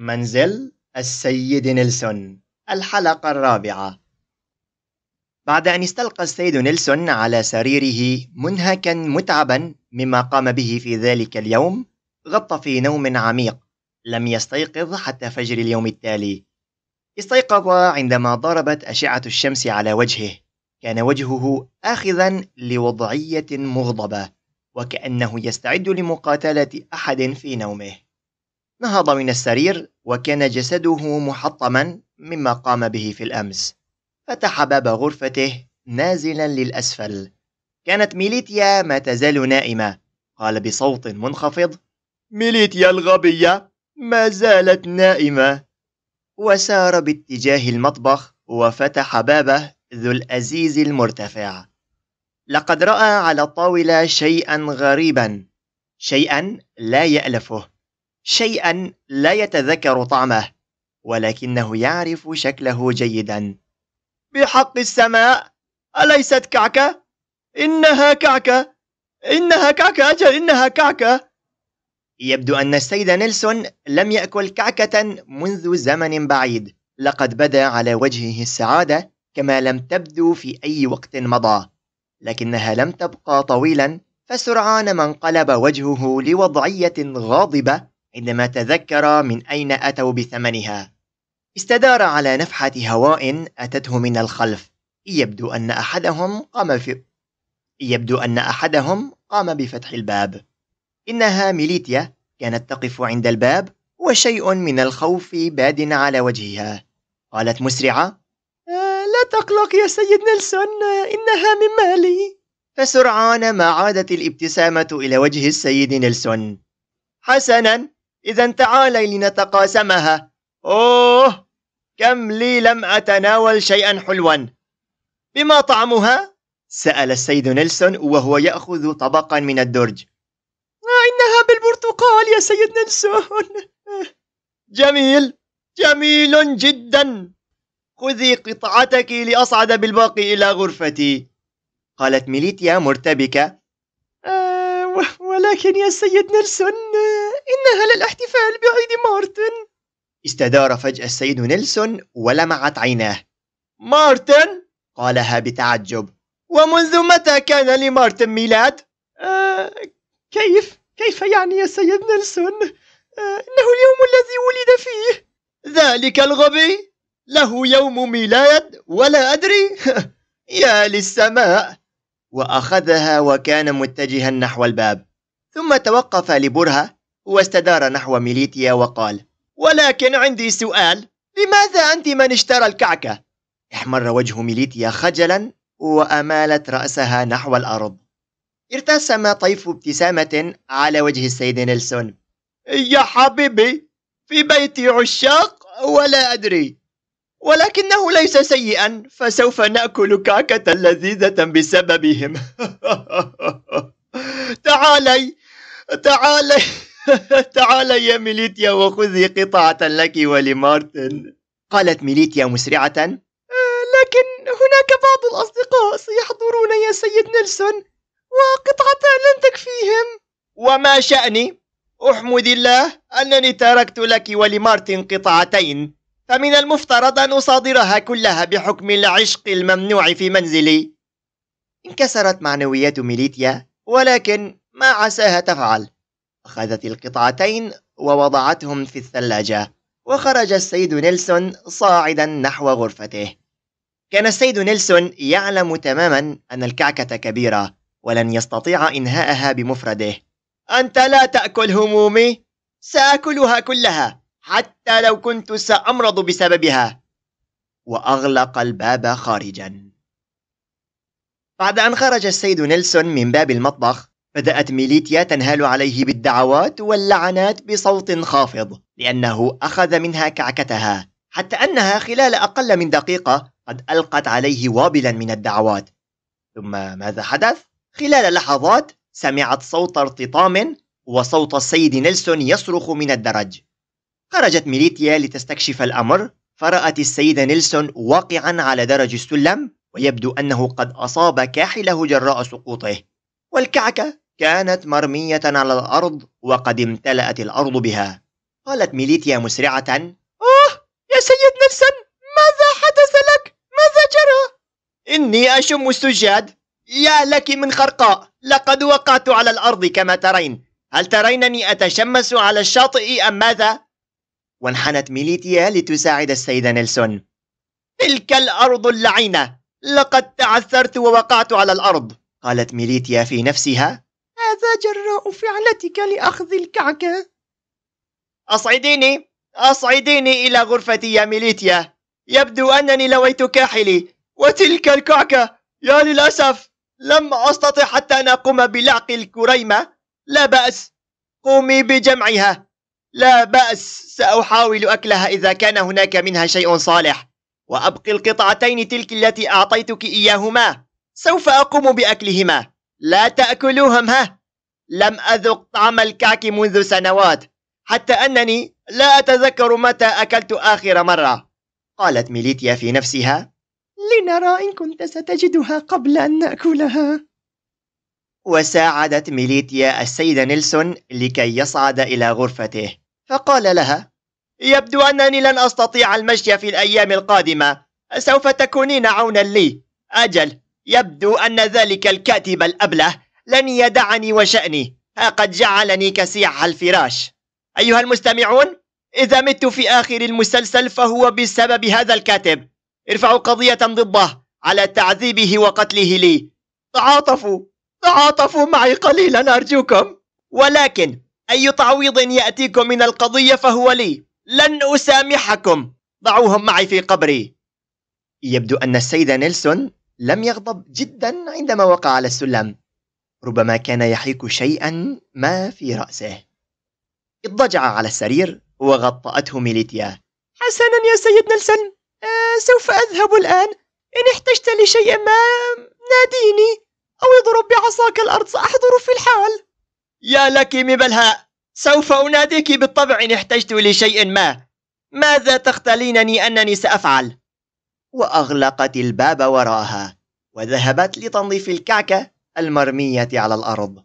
منزل السيد نيلسون، الحلقة الرابعة. بعد أن استلقى السيد نيلسون على سريره منهكا متعبا مما قام به في ذلك اليوم، غط في نوم عميق لم يستيقظ حتى فجر اليوم التالي. استيقظ عندما ضربت أشعة الشمس على وجهه. كان وجهه آخذا لوضعية مغضبة، وكأنه يستعد لمقاتلة أحد في نومه. نهض من السرير وكان جسده محطما مما قام به في الأمس. فتح باب غرفته نازلا للأسفل. كانت ميليتيا ما تزال نائمة. قال بصوت منخفض: ميليتيا الغبية ما زالت نائمة. وسار باتجاه المطبخ وفتح بابه ذو الأزيز المرتفع. لقد رأى على الطاولة شيئا غريبا، شيئا لا يألفه، شيئا لا يتذكر طعمه، ولكنه يعرف شكله جيدا. بحق السماء، أليست كعكة؟ إنها كعكة، إنها كعكة، أجل إنها كعكة. يبدو أن السيد نيلسون لم يأكل كعكة منذ زمن بعيد. لقد بدا على وجهه السعادة كما لم تبدو في أي وقت مضى، لكنها لم تبقى طويلا، فسرعان ما انقلب وجهه لوضعية غاضبة عندما تذكر من أين أتوا بثمنها. استدار على نفحة هواء أتته من الخلف. يبدو أن أحدهم قام بفتح الباب. إنها ميليتيا، كانت تقف عند الباب وشيء من الخوف باد على وجهها. قالت مسرعة: لا تقلق يا سيد نيلسون، إنها من مالي. فسرعان ما عادت الابتسامة إلى وجه السيد نيلسون. حسنا، إذا تعالي لنتقاسمها. أوه، كم لي لم أتناول شيئا حلوا. بما طعمها؟ سأل السيد نيلسون وهو يأخذ طبقا من الدرج. إنها بالبرتقال يا سيد نيلسون. جميل، جميل جدا. خذي قطعتك لأصعد بالباقي إلى غرفتي. قالت ميليتيا مرتبكة: ولكن يا سيد نيلسون، إنها للاحتفال بعيد مارتن. استدار فجأة السيد نيلسون ولمعت عيناه. مارتن؟ قالها بتعجب. ومنذ متى كان لمارتن ميلاد؟ كيف يعني يا سيد نيلسون؟ إنه اليوم الذي ولد فيه. ذلك الغبي؟ له يوم ميلاد ولا أدري. يا للسماء. وأخذها وكان متجها نحو الباب، ثم توقف لبرهة واستدار نحو ميليتيا وقال: ولكن عندي سؤال، لماذا أنت من اشترى الكعكة؟ احمر وجه ميليتيا خجلا وأمالت رأسها نحو الأرض. ارتسم طيف ابتسامة على وجه السيد نيلسون. يا حبيبي، في بيتي عشاق ولا أدري، ولكنه ليس سيئا، فسوف نأكل كعكة لذيذة بسببهم. تعالي تعالي تعالي يا ميليتيا وخذي قطعة لك ولمارتن. قالت ميليتيا مسرعة: لكن هناك بعض الأصدقاء سيحضرون يا سيد نيلسون، وقطعتان لن تكفيهم. وما شأني؟ أحمد الله أنني تركت لك ولمارتن قطعتين، فمن المفترض أن أصادرها كلها بحكم العشق الممنوع في منزلي. انكسرت معنويات ميليتيا، ولكن ما عساها تفعل. أخذت القطعتين ووضعتهم في الثلاجة، وخرج السيد نيلسون صاعدا نحو غرفته. كان السيد نيلسون يعلم تماما أن الكعكة كبيرة ولن يستطيع إنهاءها بمفرده. أنت لا تأكل همومي، سأكلها كلها حتى لو كنت سأمرض بسببها. وأغلق الباب خارجا. بعد أن خرج السيد نيلسون من باب المطبخ، بدأت ميليتيا تنهال عليه بالدعوات واللعنات بصوت خافض، لأنه أخذ منها كعكتها، حتى أنها خلال أقل من دقيقة قد ألقت عليه وابلا من الدعوات. ثم ماذا حدث؟ خلال لحظات سمعت صوت ارتطام وصوت السيد نيلسون يصرخ من الدرج. خرجت ميليتيا لتستكشف الأمر، فرأت السيد نيلسون واقعا على درج السلم، ويبدو أنه قد أصاب كاحله جراء سقوطه، والكعكة كانت مرمية على الأرض وقد امتلأت الأرض بها. قالت ميليتيا مسرعة: أوه يا سيد نيلسون، ماذا حدث لك؟ ماذا جرى؟ إني أشم السجاد. يا لك من خرقاء، لقد وقعت على الأرض كما ترين. هل ترينني أتشمس على الشاطئ أم ماذا؟ وانحنت ميليتيا لتساعد السيد نيلسون. تلك الأرض اللعينة، لقد تعثرت ووقعت على الأرض، قالت ميليتيا في نفسها. هذا جراء فعلتك لأخذ الكعكة. أصعديني إلى غرفتي يا ميليتيا، يبدو أنني لويت كاحلي. وتلك الكعكة، يا للأسف لم أستطع حتى أن أقوم بلعق الكريمة. لا بأس، قومي بجمعها. لا بأس، سأحاول أكلها إذا كان هناك منها شيء صالح، وأبقي القطعتين تلك التي أعطيتك إياهما، سوف أقوم بأكلهما. لا تأكلوهم، ها؟ لم أذق طعم الكعك منذ سنوات، حتى أنني لا أتذكر متى أكلت آخر مرة، قالت ميليتيا في نفسها. لنرى إن كنت ستجدها قبل أن نأكلها. وساعدت ميليتيا السيدة نيلسون لكي يصعد إلى غرفته، فقال لها: يبدو أنني لن أستطيع المشي في الأيام القادمة، سوف تكونين عونا لي. أجل، يبدو أن ذلك الكاتب الأبله لن يدعني وشأني، ها قد جعلني كسيح الفراش. أيها المستمعون، إذا مت في آخر المسلسل فهو بسبب هذا الكاتب. ارفعوا قضية ضده على تعذيبه وقتله لي. تعاطفوا معي قليلا أرجوكم، ولكن أي تعويض يأتيكم من القضية فهو لي، لن أسامحكم. ضعوهم معي في قبري. يبدو أن السيد نيلسون لم يغضب جدا عندما وقع على السلم، ربما كان يحيك شيئا ما في رأسه. اضطجع على السرير وغطأته ميليتيا. حسنا يا سيد نيلسون، سوف أذهب الآن. إن احتجت لشيء ما ناديني، أو اضرب بعصاك الأرض، سأحضر في الحال. يا لك من بلهاء، سوف أناديك بالطبع إن احتجت لشيء ما. ماذا تختلينني أنني سأفعل؟ وأغلقت الباب وراءها، وذهبت لتنظيف الكعكة المرمية على الأرض.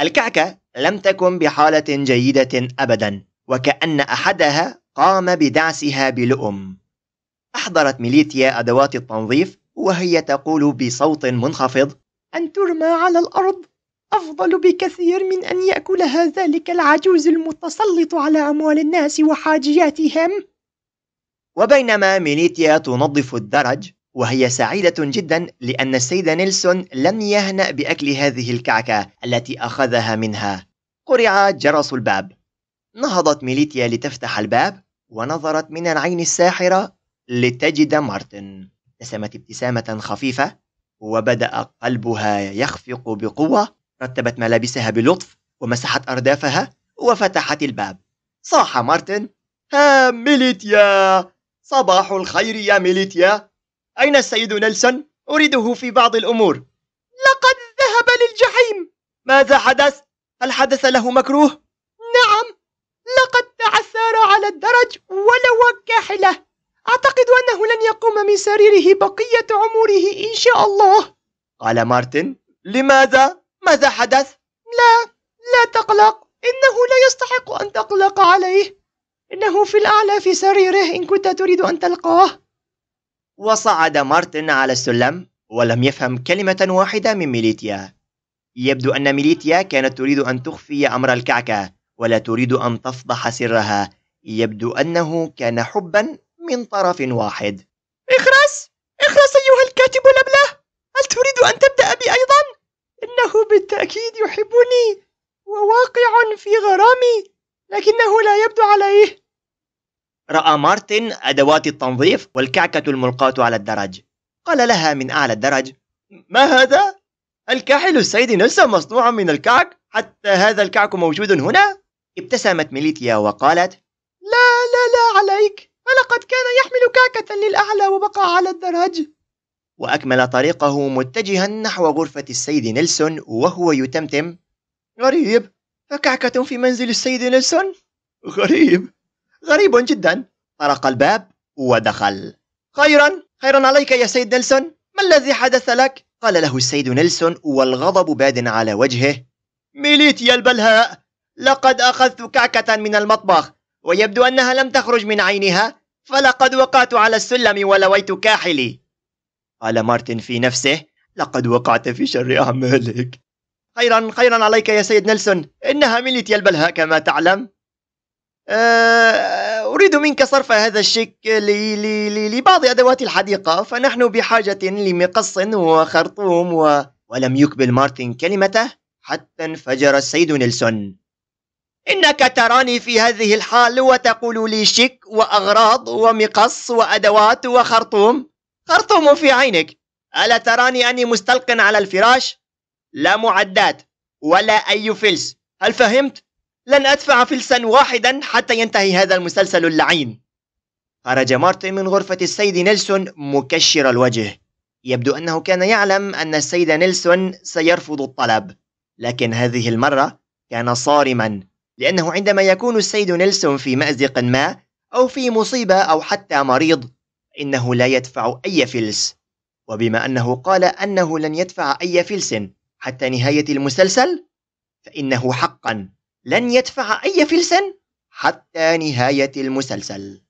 الكعكة لم تكن بحالة جيدة أبدا، وكأن أحدها قام بدعسها بلؤم. أحضرت ميليتيا أدوات التنظيف وهي تقول بصوت منخفض: أن ترمى على الأرض أفضل بكثير من أن يأكلها ذلك العجوز المتسلط على أموال الناس وحاجياتهم. وبينما ميليتيا تنظف الدرج وهي سعيدة جدا لأن السيد نيلسون لم يهنأ بأكل هذه الكعكة التي أخذها منها، قرع جرس الباب. نهضت ميليتيا لتفتح الباب، ونظرت من العين الساحرة لتجد مارتن. ابتسمت ابتسامة خفيفة، وبدأ قلبها يخفق بقوة. رتبت ملابسها بلطف، ومسحت أردافها، وفتحت الباب. صاح مارتن: ها ميليتيا، صباح الخير يا ميليتيا. أين السيد نيلسون؟ أريده في بعض الأمور. لقد ذهب للجحيم. ماذا حدث؟ هل حدث له مكروه؟ نعم، لقد تعثر على الدرج ولو كاحلة. أعتقد أنه لن يقوم من سريره بقية عمره إن شاء الله، قال مارتن. لماذا؟ ماذا حدث؟ لا تقلق، إنه لا يستحق أن تقلق عليه. إنه في الأعلى في سريره إن كنت تريد أن تلقاه. وصعد مارتن على السلم ولم يفهم كلمة واحدة من ميليتيا. يبدو أن ميليتيا كانت تريد أن تخفي أمر الكعكة ولا تريد أن تفضح سرها. يبدو أنه كان حبا من طرف واحد. اخرس أيها الكاتب الأبله، هل تريد أن تبدأ بي أيضا؟ إنه بالتأكيد يحبني وواقع في غرامي، لكنه لا يبدو عليه. رأى مارتن أدوات التنظيف والكعكة الملقاة على الدرج. قال لها من أعلى الدرج: ما هذا؟ الكاحل السيد نيلسون مصنوع من الكعك؟ حتى هذا الكعك موجود هنا؟ ابتسمت ميليتيا وقالت: لا عليك، ولقد كان يحمل كعكة للأعلى وبقى على الدرج. وأكمل طريقه متجها نحو غرفة السيد نيلسون وهو يتمتم: غريب، فكعكة في منزل السيد نيلسون؟ غريب جدا. طرق الباب ودخل. خيرا عليك يا سيد نيلسون، ما الذي حدث لك؟ قال له السيد نيلسون والغضب باد على وجهه: ميليتيا البلهاء، لقد أخذت كعكة من المطبخ ويبدو أنها لم تخرج من عينها، فلقد وقعت على السلم ولويت كاحلي. قال مارتن في نفسه: لقد وقعت في شر أعمالك. خيرا خيرا عليك يا سيد نيلسون، إنها ميليتيا البلهاء كما تعلم. أريد منك صرف هذا الشيك لبعض أدوات الحديقة، فنحن بحاجة لمقص وخرطوم ولم يكمل مارتن كلمته حتى انفجر السيد نيلسون. إنك تراني في هذه الحال وتقول لي شيك وأغراض ومقص وأدوات وخرطوم؟ خرطوم في عينك! ألا تراني أني مستلق على الفراش؟ لا معدات ولا أي فلس، هل فهمت؟ لن أدفع فلسا واحدا حتى ينتهي هذا المسلسل اللعين. خرج مارتن من غرفة السيد نيلسون مكشر الوجه. يبدو أنه كان يعلم أن السيد نيلسون سيرفض الطلب، لكن هذه المرة كان صارما، لأنه عندما يكون السيد نيلسون في مأزق ما أو في مصيبة أو حتى مريض، إنه لا يدفع أي فلس. وبما أنه قال أنه لن يدفع أي فلس حتى نهاية المسلسل، فإنه حقا لن يدفع أي فلس حتى نهاية المسلسل.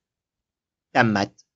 تمت.